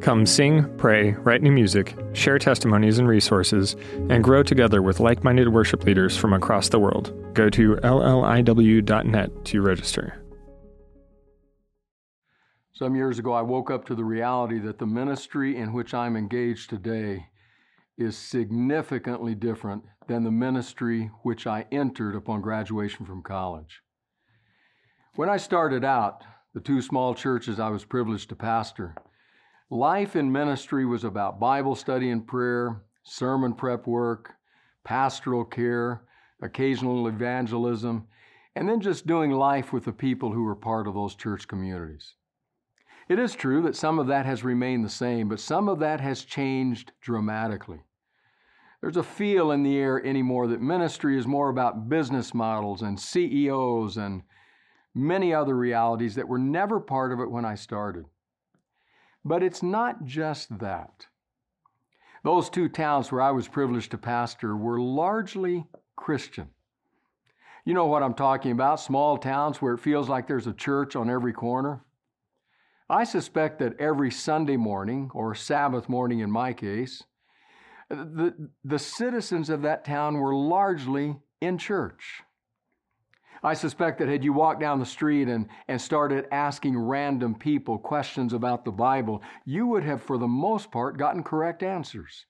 Come sing, pray, write new music, share testimonies and resources, and grow together with like-minded worship leaders from across the world. Go to LLIW.net to register. Some years ago, I woke up to the reality that the ministry in which I'm engaged today is significantly different than the ministry which I entered upon graduation from college. When I started out, the two small churches I was privileged to pastor, life in ministry was about Bible study and prayer, sermon prep work, pastoral care, occasional evangelism, and then just doing life with the people who were part of those church communities. It is true that some of that has remained the same, but some of that has changed dramatically. There's a feel in the air anymore that ministry is more about business models and CEOs and many other realities that were never part of it when I started. But it's not just that. Those two towns where I was privileged to pastor were largely Christian. You know what I'm talking about, small towns where it feels like there's a church on every corner. I suspect that every Sunday morning, or Sabbath morning in my case, the citizens of that town were largely in church. I suspect that had you walked down the street and started asking random people questions about the Bible, you would have, for the most part, gotten correct answers.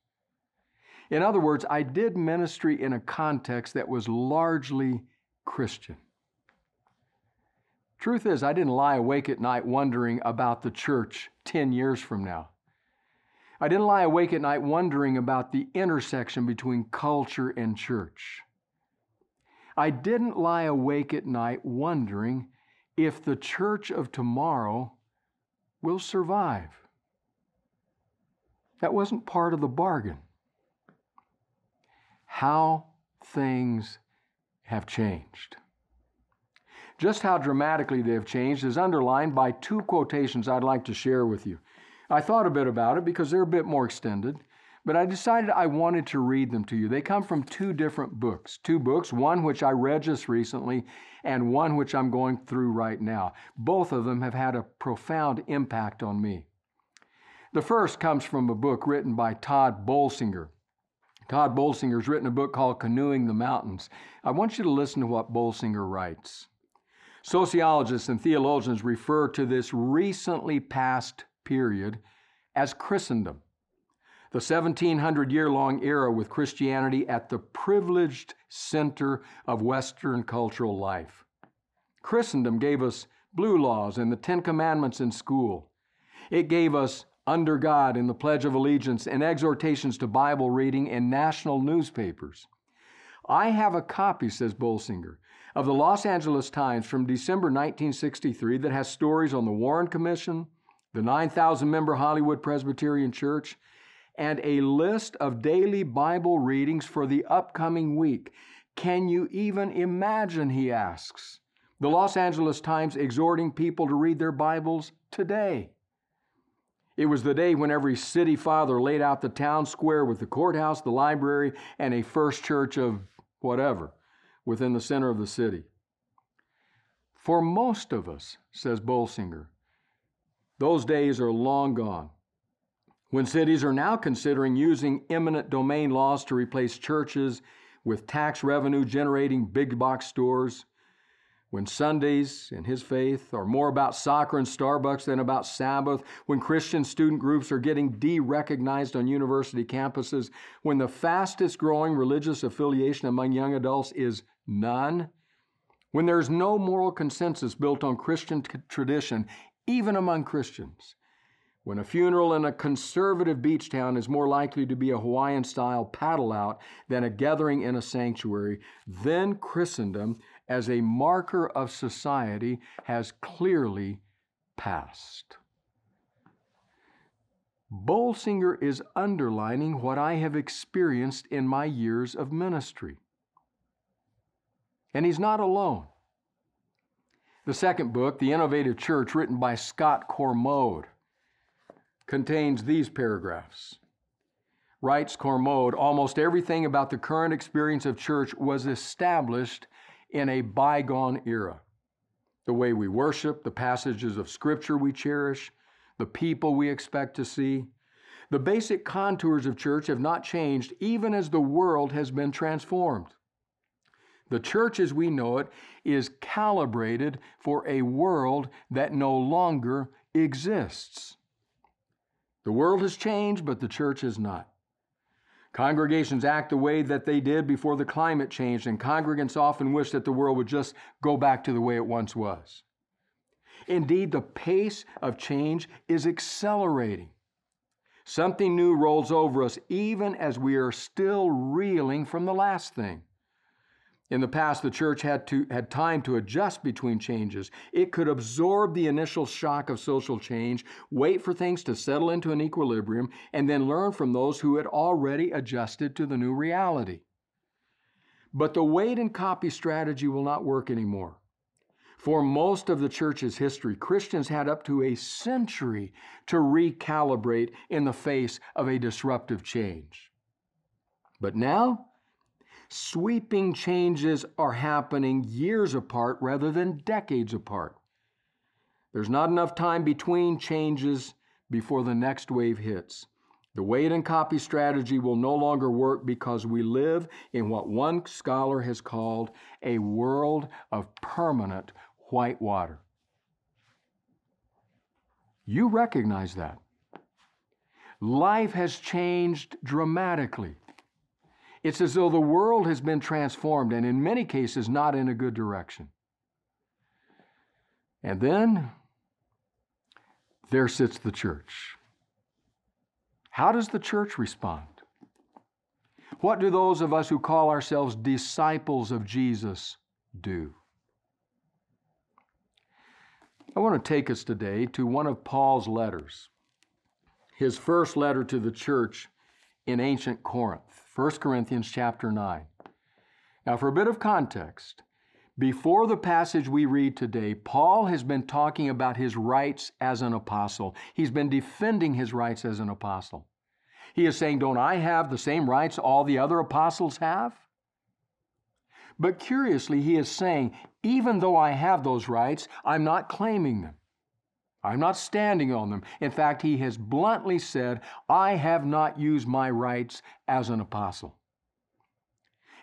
In other words, I did ministry in a context that was largely Christian. Truth is, I didn't lie awake at night wondering about the church 10 years from now. I didn't lie awake at night wondering about the intersection between culture and church. I didn't lie awake at night wondering if the church of tomorrow will survive. That wasn't part of the bargain. How things have changed. Just how dramatically they have changed is underlined by two quotations I'd like to share with you. I thought a bit about it because they're a bit more extended, but I decided I wanted to read them to you. They come from two different books. Two books, one which I read just recently and one which I'm going through right now. Both of them have had a profound impact on me. The first comes from a book written by Todd Bolsinger. Todd Bolsinger's written a book called Canoeing the Mountains. I want you to listen to what Bolsinger writes. Sociologists and theologians refer to this recently past period as Christendom, the 1,700-year-long era with Christianity at the privileged center of Western cultural life. Christendom gave us Blue Laws and the Ten Commandments in school. It gave us Under God and the Pledge of Allegiance and exhortations to Bible reading in national newspapers. I have a copy, says Bolsinger, of the Los Angeles Times from December 1963 that has stories on the Warren Commission, the 9,000-member Hollywood Presbyterian Church, and a list of daily Bible readings for the upcoming week. Can you even imagine, he asks, the Los Angeles Times exhorting people to read their Bibles today? It was the day when every city father laid out the town square with the courthouse, the library, and a first church of whatever within the center of the city. For most of us, says Bolsinger, those days are long gone, when cities are now considering using eminent domain laws to replace churches with tax revenue generating big box stores, when Sundays, in his faith, are more about soccer and Starbucks than about Sabbath, when Christian student groups are getting de-recognized on university campuses, when the fastest growing religious affiliation among young adults is none, when there's no moral consensus built on Christian tradition, even among Christians, when a funeral in a conservative beach town is more likely to be a Hawaiian-style paddle-out than a gathering in a sanctuary, then Christendom, as a marker of society, has clearly passed. Bolsinger is underlining what I have experienced in my years of ministry. And he's not alone. The second book, The Innovative Church, written by Scott Cormode, contains these paragraphs. Writes Cormode, almost everything about the current experience of church was established in a bygone era. The way we worship, the passages of Scripture we cherish, the people we expect to see. The basic contours of church have not changed even as the world has been transformed. The church as we know it is calibrated for a world that no longer exists. The world has changed, but the church has not. Congregations act the way that they did before the climate changed, and congregants often wish that the world would just go back to the way it once was. Indeed, the pace of change is accelerating. Something new rolls over us even as we are still reeling from the last thing. In the past, the church had time to adjust between changes. It could absorb the initial shock of social change, wait for things to settle into an equilibrium, and then learn from those who had already adjusted to the new reality. But the wait and copy strategy will not work anymore. For most of the church's history, Christians had up to a century to recalibrate in the face of a disruptive change. But now, sweeping changes are happening years apart rather than decades apart. There's not enough time between changes before the next wave hits. The wait and copy strategy will no longer work because we live in what one scholar has called a world of permanent white water. You recognize that. Life has changed dramatically. It's as though the world has been transformed and in many cases not in a good direction. And then there sits the church. How does the church respond? What do those of us who call ourselves disciples of Jesus do? I want to take us today to one of Paul's letters, his first letter to the church in ancient Corinth, 1 Corinthians chapter 9. Now, for a bit of context, before the passage we read today, Paul has been talking about his rights as an apostle. He's been defending his rights as an apostle. He is saying, don't I have the same rights all the other apostles have? But curiously, he is saying, even though I have those rights, I'm not claiming them. I'm not standing on them. In fact, he has bluntly said, I have not used my rights as an apostle.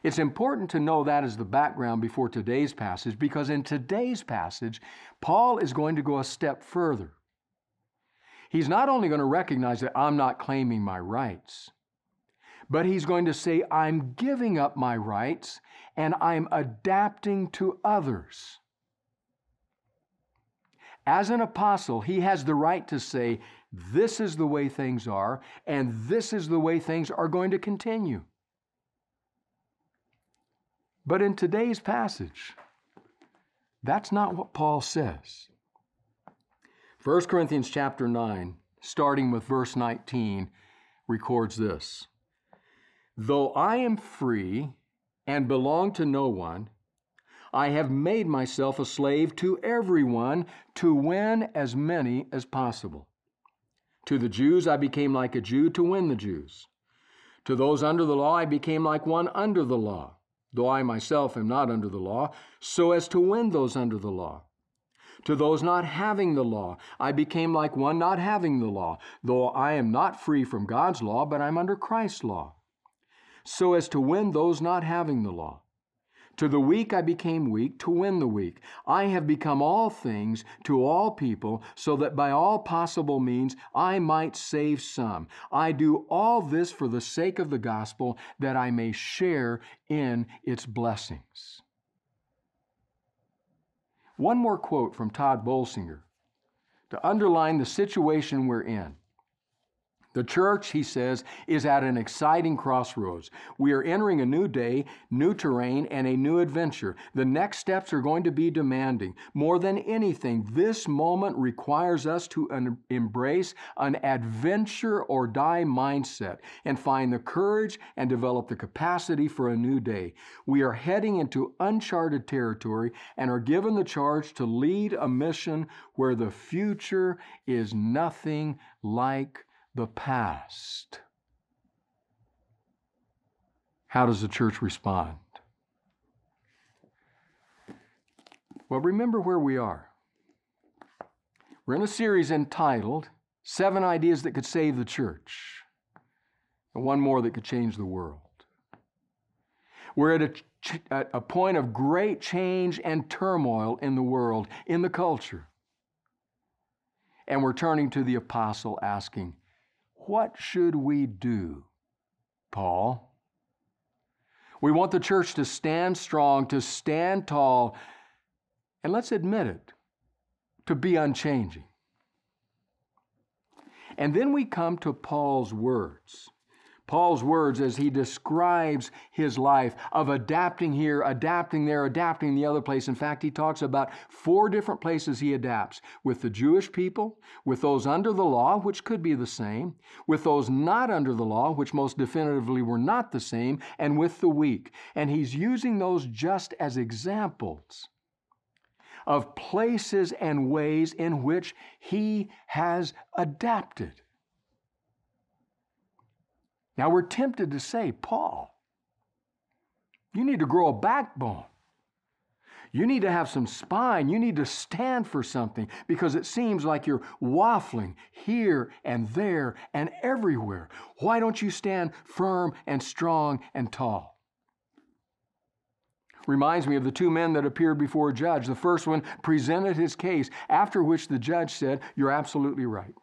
It's important to know that as the background before today's passage, because in today's passage, Paul is going to go a step further. He's not only going to recognize that I'm not claiming my rights, but he's going to say, I'm giving up my rights and I'm adapting to others. As an apostle, he has the right to say, this is the way things are, and this is the way things are going to continue. But in today's passage, that's not what Paul says. 1 Corinthians chapter 9, starting with verse 19, records this. Though I am free and belong to no one, I have made myself a slave to everyone to win as many as possible. To the Jews I became like a Jew to win the Jews. To those under the law I became like one under the law, though I myself am not under the law, so as to win those under the law. To those not having the law I became like one not having the law, though I am not free from God's law, but I'm under Christ's law, so as to win those not having the law. To the weak I became weak to win the weak. I have become all things to all people so that by all possible means I might save some. I do all this for the sake of the gospel that I may share in its blessings. One more quote from Todd Bolsinger to underline the situation we're in. The church, he says, is at an exciting crossroads. We are entering a new day, new terrain, and a new adventure. The next steps are going to be demanding. More than anything, this moment requires us to embrace an adventure or die mindset and find the courage and develop the capacity for a new day. We are heading into uncharted territory and are given the charge to lead a mission where the future is nothing like the past. How does the church respond? Well, remember where we are. We're in a series entitled 7 Ideas That Could Save the Church, and one more that could change the world. We're at a point of great change and turmoil in the world, in the culture. And we're turning to the apostle asking, what should we do, Paul? We want the church to stand strong, to stand tall, and let's admit it, to be unchanging. And then we come to Paul's words. Paul's words as he describes his life of adapting here, adapting there, adapting the other place. In fact, he talks about 4 different places he adapts: with the Jewish people, with those under the law, which could be the same, with those not under the law, which most definitively were not the same, and with the weak. And he's using those just as examples of places and ways in which he has adapted. Now we're tempted to say, Paul, you need to grow a backbone. You need to have some spine. You need to stand for something, because it seems like you're waffling here and there and everywhere. Why don't you stand firm and strong and tall? Reminds me of the 2 men that appeared before a judge. The first one presented his case, after which the judge said, "You're absolutely right."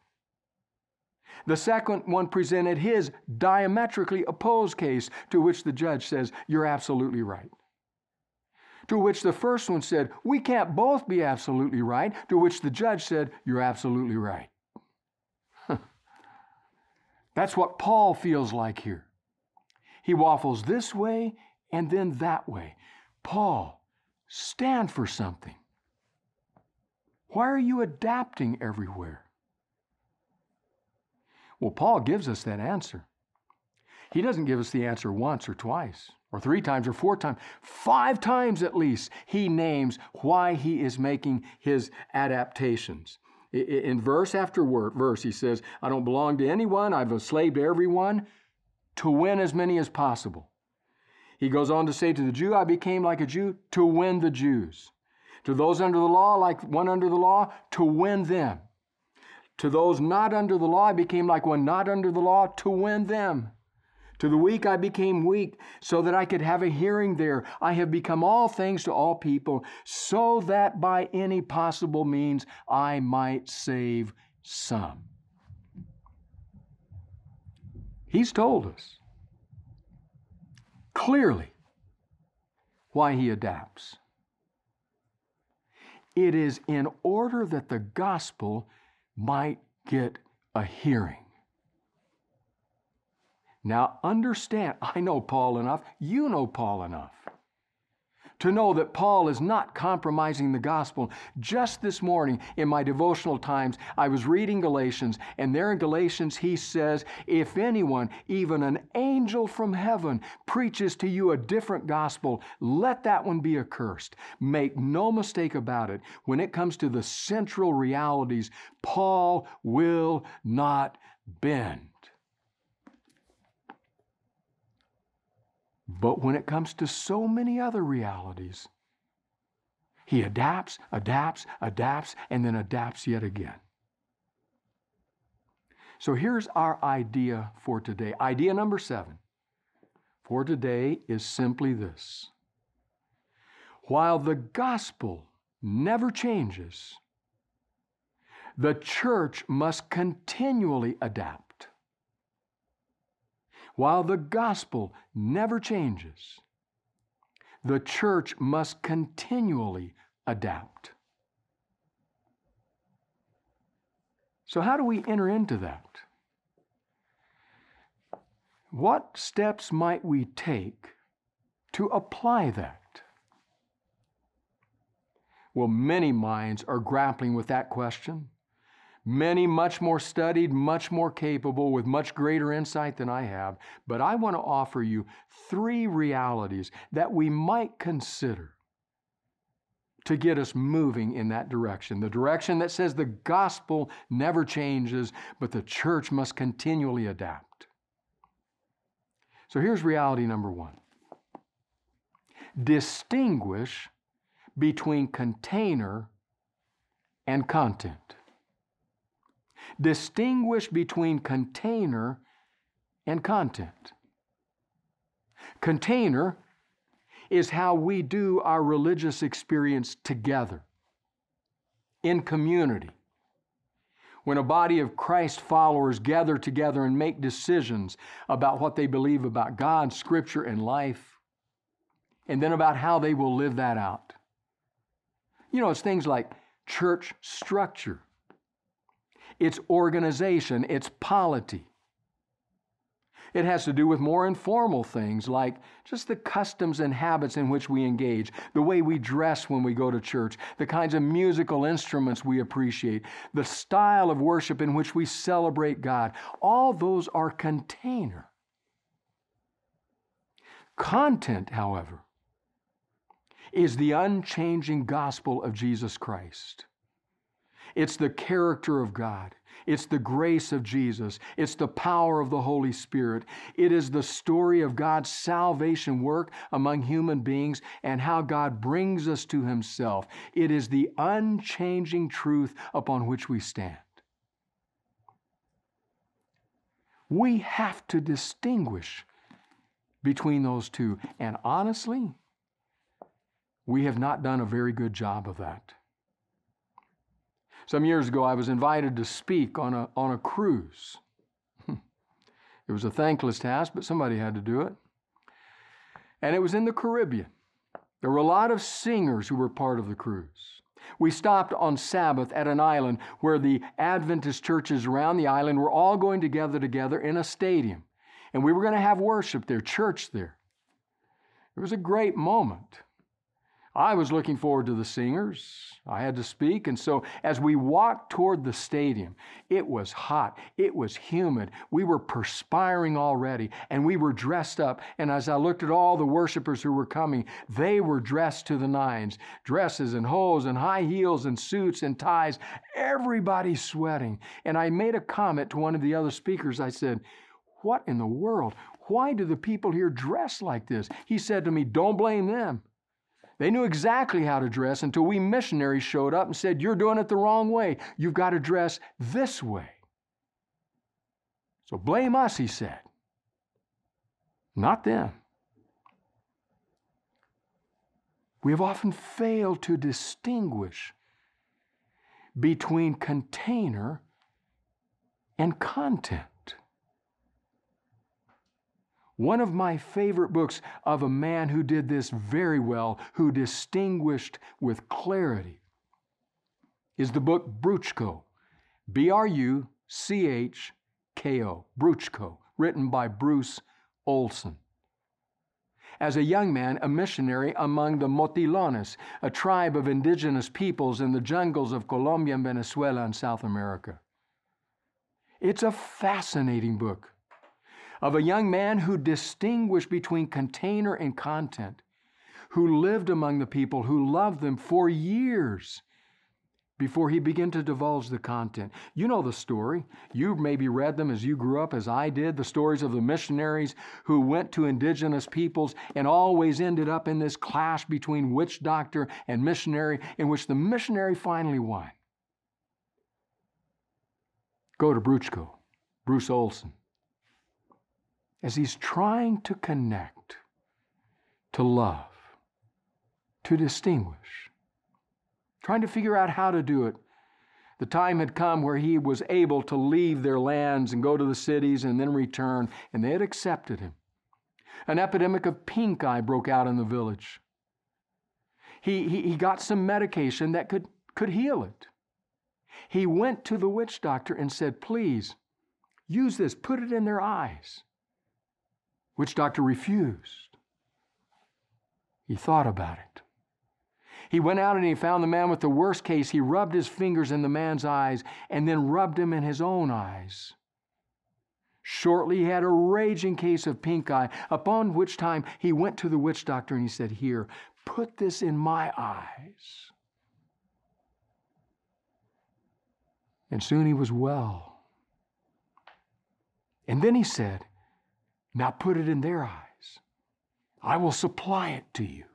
The second one presented his diametrically opposed case, to which the judge says, "You're absolutely right." To which the first one said, "We can't both be absolutely right." To which the judge said, "You're absolutely right." That's what Paul feels like here. He waffles this way and then that way. Paul, stand for something. Why are you adapting everywhere? Well, Paul gives us that answer. He doesn't give us the answer once or twice or 3 times or 4 times. 5 times at least he names why he is making his adaptations. In verse after verse, he says, "I don't belong to anyone. I've a slave to everyone to win as many as possible." He goes on to say, to the Jew, "I became like a Jew to win the Jews." To those under the law, like one under the law, to win them. To those not under the law, I became like one not under the law to win them. To the weak, I became weak so that I could have a hearing there. I have become all things to all people so that by any possible means I might save some. He's told us clearly why he adapts. It is in order that the gospel might get a hearing. Now understand, I know Paul enough, you know Paul enough, to know that Paul is not compromising the gospel. Just this morning in my devotional times, I was reading Galatians, and there in Galatians he says, if anyone, even an angel from heaven, preaches to you a different gospel, let that one be accursed. Make no mistake about it, when it comes to the central realities, Paul will not bend. But when it comes to so many other realities, he adapts, adapts, adapts, and then adapts yet again. So here's our idea for today. Idea number 7 for today is simply this: while the gospel never changes, the church must continually adapt. While the gospel never changes, the church must continually adapt. So how do we enter into that? What steps might we take to apply that? Well, many minds are grappling with that question. Many much more studied, much more capable, with much greater insight than I have. But I want to offer you three realities that we might consider to get us moving in that direction. The direction that says the gospel never changes, but the church must continually adapt. So here's reality number one. Distinguish between container and content. Distinguish between container and content. Container is how we do our religious experience together, in community. When a body of Christ followers gather together and make decisions about what they believe about God, Scripture, and life, and then about how they will live that out. You know, it's things like church structure, its organization, its polity. It has to do with more informal things like just the customs and habits in which we engage, the way we dress when we go to church, the kinds of musical instruments we appreciate, the style of worship in which we celebrate God. All those are container. Content, however, is the unchanging gospel of Jesus Christ. It's the character of God. It's the grace of Jesus. It's the power of the Holy Spirit. It is the story of God's salvation work among human beings and how God brings us to Himself. It is the unchanging truth upon which we stand. We have to distinguish between those two. And honestly, we have not done a very good job of that. Some years ago, I was invited to speak on a cruise. It was a thankless task, but somebody had to do it. And it was in the Caribbean. There were a lot of singers who were part of the cruise. We stopped on Sabbath at an island where the Adventist churches around the island were all going together in a stadium. And we were going to have worship there, church there. It was a great moment. I was looking forward to the singers. I had to speak, and so as we walked toward the stadium, it was hot, it was humid, we were perspiring already, and we were dressed up, and as I looked at all the worshipers who were coming, they were dressed to the nines, dresses and hose and high heels and suits and ties, everybody sweating. And I made a comment to one of the other speakers. I said, "What in the world? Why do the people here dress like this?" He said to me, "Don't blame them. They knew exactly how to dress until we missionaries showed up and said, 'You're doing it the wrong way. You've got to dress this way.' So blame us," he said. "Not them." We have often failed to distinguish between container and content. One of my favorite books of a man who did this very well, who distinguished with clarity, is the book Bruchko, B-R-U-C-H-K-O, Bruchko, written by Bruce Olson. As a young man, a missionary among the Motilones, a tribe of indigenous peoples in the jungles of Colombia and Venezuela and South America. It's a fascinating book of a young man who distinguished between container and content, who lived among the people, who loved them for years before he began to divulge the content. You know the story. You maybe read them as you grew up, as I did, the stories of the missionaries who went to indigenous peoples and always ended up in this clash between witch doctor and missionary, in which the missionary finally won. Go to Bruchko, Bruce Olson. As he's trying to connect, to love, to distinguish, trying to figure out how to do it, the time had come where he was able to leave their lands and go to the cities and then return, and they had accepted him. An epidemic of pink eye broke out in the village. He got some medication that could heal it. He went to the witch doctor and said, "Please, use this, put it in their eyes." Witch doctor refused. He thought about it. He went out and he found the man with the worst case. He rubbed his fingers in the man's eyes and then rubbed him in his own eyes. Shortly, he had a raging case of pink eye, upon which time he went to the witch doctor and he said, "Here, put this in my eyes." And soon he was well. And then he said, "Now put it in their eyes. I will supply it to you."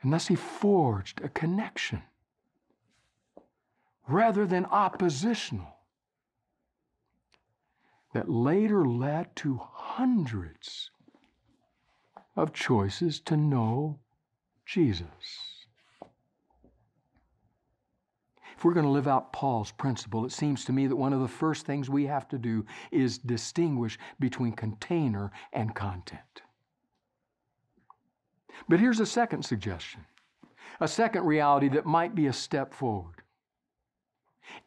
And thus he forged a connection rather than oppositional that later led to hundreds of choices to know Jesus. If we're going to live out Paul's principle, it seems to me that one of the first things we have to do is distinguish between container and content. But here's a second suggestion, a second reality that might be a step forward.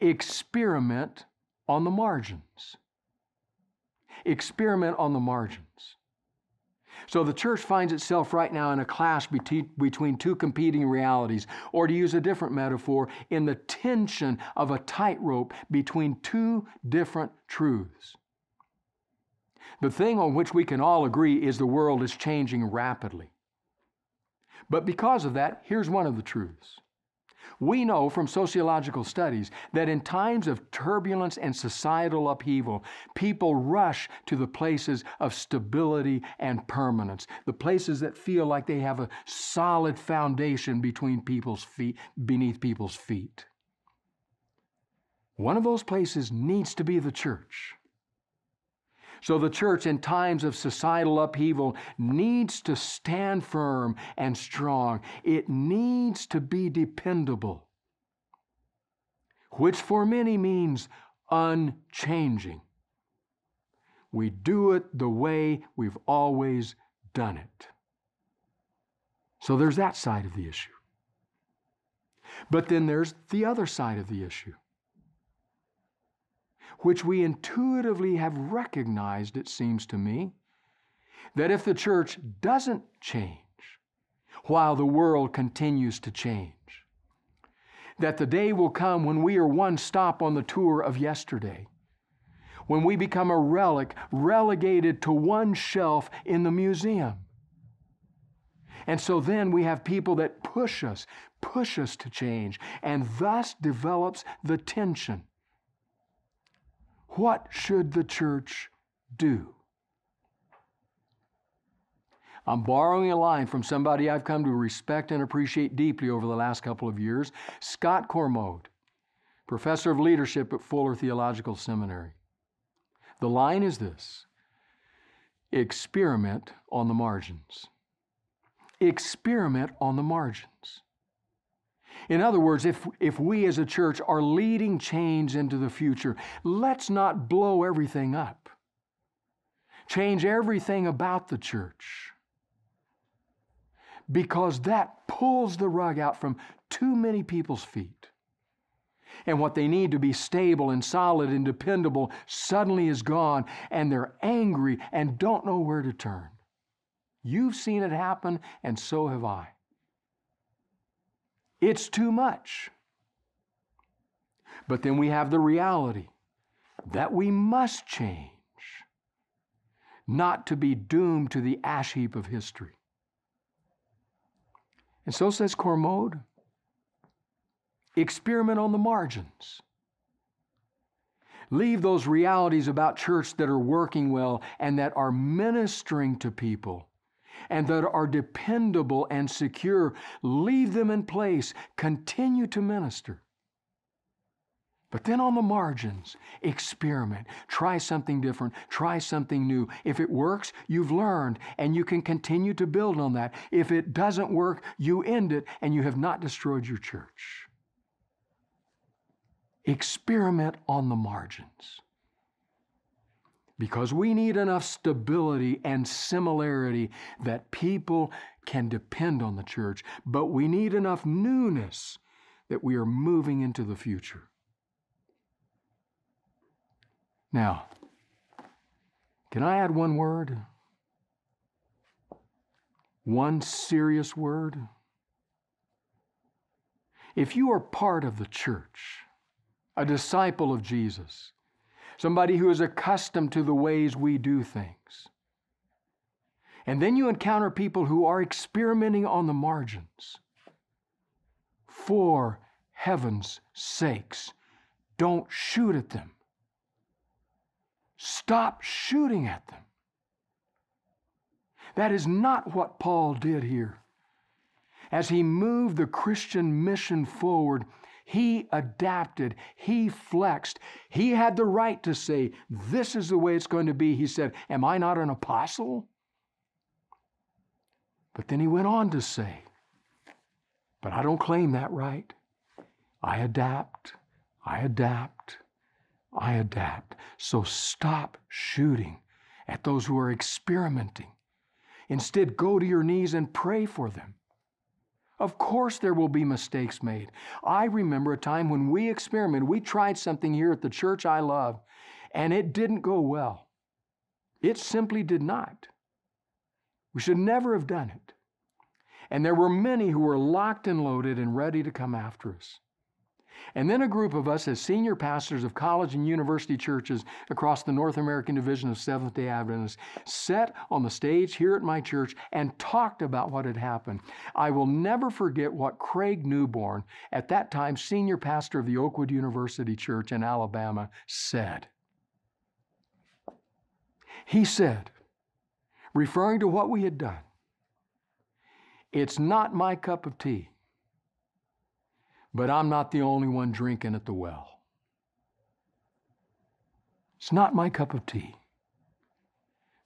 Experiment on the margins. Experiment on the margins. So the church finds itself right now in a clash between two competing realities, or to use a different metaphor, in the tension of a tightrope between two different truths. The thing on which we can all agree is the world is changing rapidly. But because of that, here's one of the truths. We know from sociological studies that in times of turbulence and societal upheaval, people rush to the places of stability and permanence, the places that feel like they have a solid foundation beneath people's feet. One of those places needs to be the church. So the church in times of societal upheaval needs to stand firm and strong. It needs to be dependable, which for many means unchanging. We do it the way we've always done it. So there's that side of the issue. But then there's the other side of the issue, which we intuitively have recognized, it seems to me, that if the church doesn't change while the world continues to change, that the day will come when we are one stop on the tour of yesterday, when we become a relic relegated to one shelf in the museum. And so then we have people that push us to change, and thus develops the tension. What should the church do? I'm borrowing a line from somebody I've come to respect and appreciate deeply over the last couple of years, Scott Cormode, professor of leadership at Fuller Theological Seminary. The line is this: experiment on the margins. Experiment on the margins. In other words, if we as a church are leading change into the future, let's not blow everything up. Change everything about the church, because that pulls the rug out from too many people's feet. And what they need to be stable and solid and dependable suddenly is gone, and they're angry and don't know where to turn. You've seen it happen, and so have I. It's too much. But then we have the reality that we must change, not to be doomed to the ash heap of history. And so, says Cormode, experiment on the margins. Leave those realities about church that are working well and that are ministering to people and that are dependable and secure. Leave them in place. Continue to minister. But then on the margins, experiment. Try something different. Try something new. If it works, you've learned, and you can continue to build on that. If it doesn't work, you end it, and you have not destroyed your church. Experiment on the margins, because we need enough stability and similarity that people can depend on the church, but we need enough newness that we are moving into the future. Now, Can I add one word? One serious word? If you are part of the church, a disciple of Jesus, somebody who is accustomed to the ways we do things, and then you encounter people who are experimenting on the margins, for heaven's sakes, don't shoot at them. Stop shooting at them. That is not what Paul did here. As he moved the Christian mission forward, he adapted, he flexed, he had the right to say, this is the way it's going to be. He said, am I not an apostle? But then he went on to say, but I don't claim that right. I adapt, I adapt, I adapt. So stop shooting at those who are experimenting. Instead, go to your knees and pray for them. Of course there will be mistakes made. I remember a time when we experimented. We tried something here at the church I love, and it didn't go well. It simply did not. We should never have done it. And there were many who were locked and loaded and ready to come after us. And then a group of us as senior pastors of college and university churches across the North American division of Seventh-day Adventists sat on the stage here at my church and talked about what had happened. I will never forget what Craig Newborn, at that time senior pastor of the Oakwood University Church in Alabama, said. He said, referring to what we had done, it's not my cup of tea, but I'm not the only one drinking at the well. It's not my cup of tea,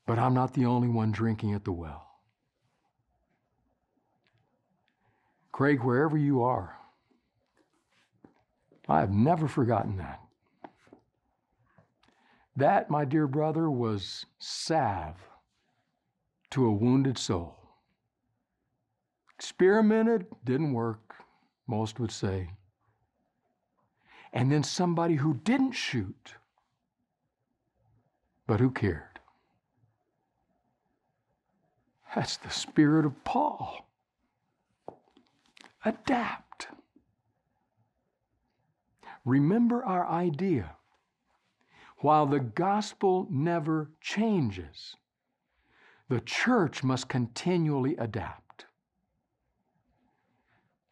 but I'm not the only one drinking at the well. Craig, wherever you are, I have never forgotten that. That, my dear brother, was salve to a wounded soul. Experimented, didn't work, most would say. And then somebody who didn't shoot, but who cared. That's the spirit of Paul. Adapt. Remember our idea. While the gospel never changes, the church must continually adapt.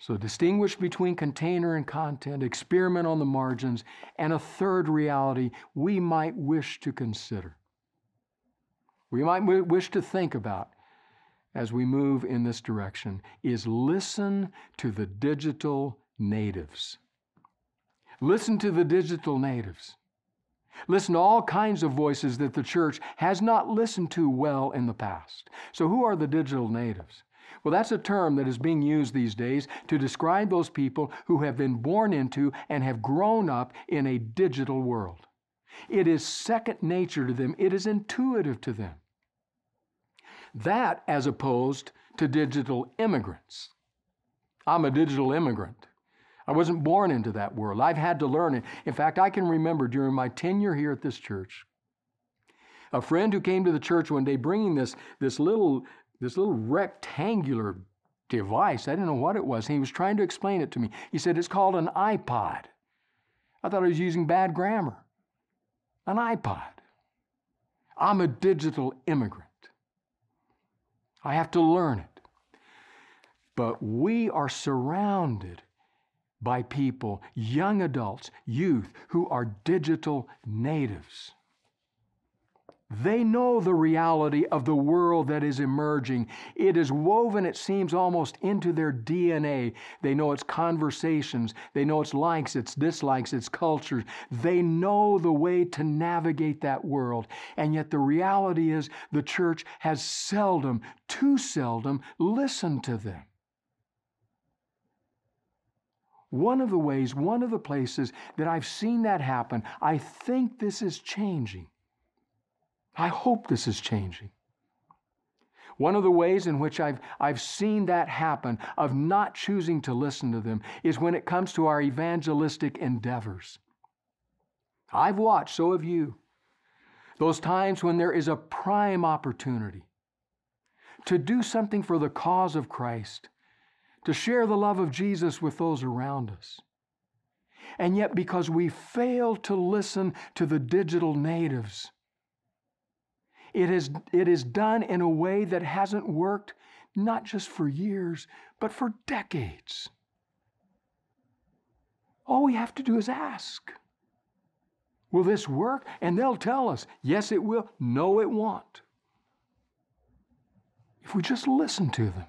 So distinguish between container and content, experiment on the margins, and a third reality we might wish to consider. We might wish to think about as we move in this direction is listen to the digital natives. Listen to the digital natives. Listen to all kinds of voices that the church has not listened to well in the past. So who are the digital natives? Well, that's a term that is being used these days to describe those people who have been born into and have grown up in a digital world. It is second nature to them. It is intuitive to them. That as opposed to digital immigrants. I'm a digital immigrant. I wasn't born into that world. I've had to learn it. In fact, I can remember during my tenure here at this church, a friend who came to the church one day bringing this little rectangular device. I didn't know what it was. He was trying to explain it to me. He said, it's called an iPod. I thought I was using bad grammar. An iPod. I'm a digital immigrant. I have to learn it. But we are surrounded by people, young adults, youth, who are digital natives. They know the reality of the world that is emerging. It is woven, it seems, almost into their DNA. They know its conversations. They know its likes, its dislikes, its cultures. They know the way to navigate that world. And yet the reality is the church has seldom, too seldom, listened to them. One of the ways, one of the places that I've seen that happen, I think this is changing. I hope this is changing. One of the ways in which I've seen that happen, of not choosing to listen to them, is when it comes to our evangelistic endeavors. I've watched, so have you, Those times when there is a prime opportunity to do something for the cause of Christ, to share the love of Jesus with those around us. And yet, because we fail to listen to the digital natives, it is done in a way that hasn't worked not just for years, but for decades. All we have to do is ask, will this work? And they'll tell us, yes, it will, no, it won't. If we just listen to them.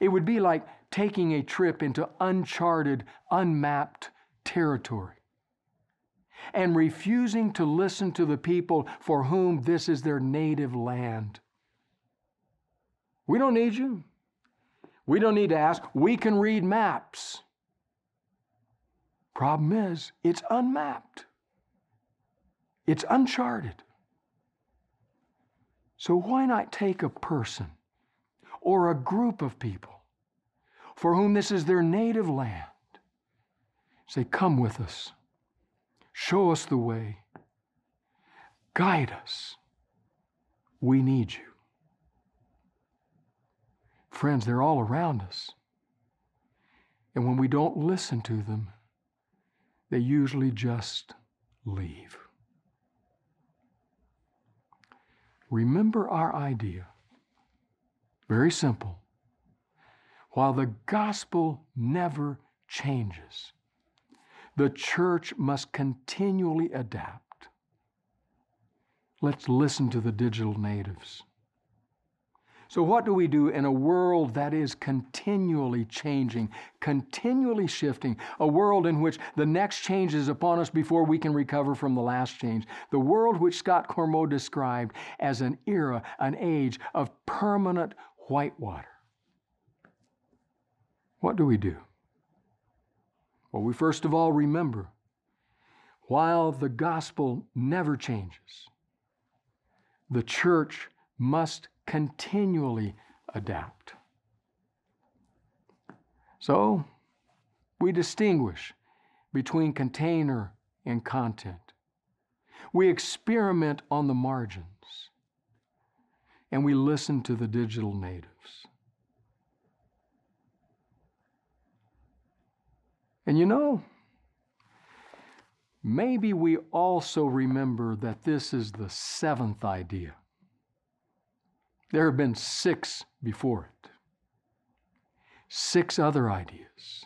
It would be like taking a trip into uncharted, unmapped territory and refusing to listen to the people for whom this is their native land. We don't need you. We don't need to ask. We can read maps. Problem is, it's unmapped. It's uncharted. So why not take a person or a group of people for whom this is their native land? Say, come with us. Show us the way. Guide us. We need you. Friends, they're all around us. And when we don't listen to them, they usually just leave. Remember our idea. Very simple. While the gospel never changes, the church must continually adapt. Let's listen to the digital natives. So what do we do in a world that is continually changing, continually shifting, a world in which the next change is upon us before we can recover from the last change? The world which Scott Cormode described as an era, an age of permanent whitewater. What do we do? Well, we first of all remember, while the gospel never changes, the church must continually adapt. So we distinguish between container and content. We experiment on the margins, and we listen to the digital natives. And you know, maybe we also remember that this is the seventh idea. There have been 6 before it. 6 other ideas,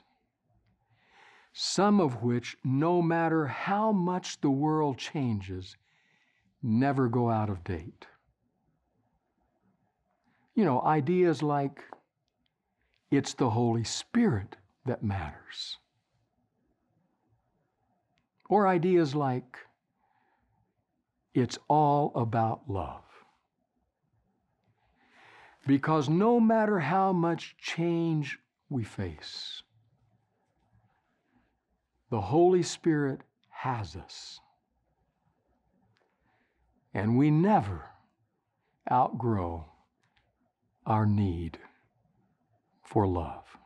some of which, no matter how much the world changes, never go out of date. You know, ideas like, it's the Holy Spirit that matters. Or ideas like, it's all about love. Because no matter how much change we face, the Holy Spirit has us. And we never outgrow our need for love.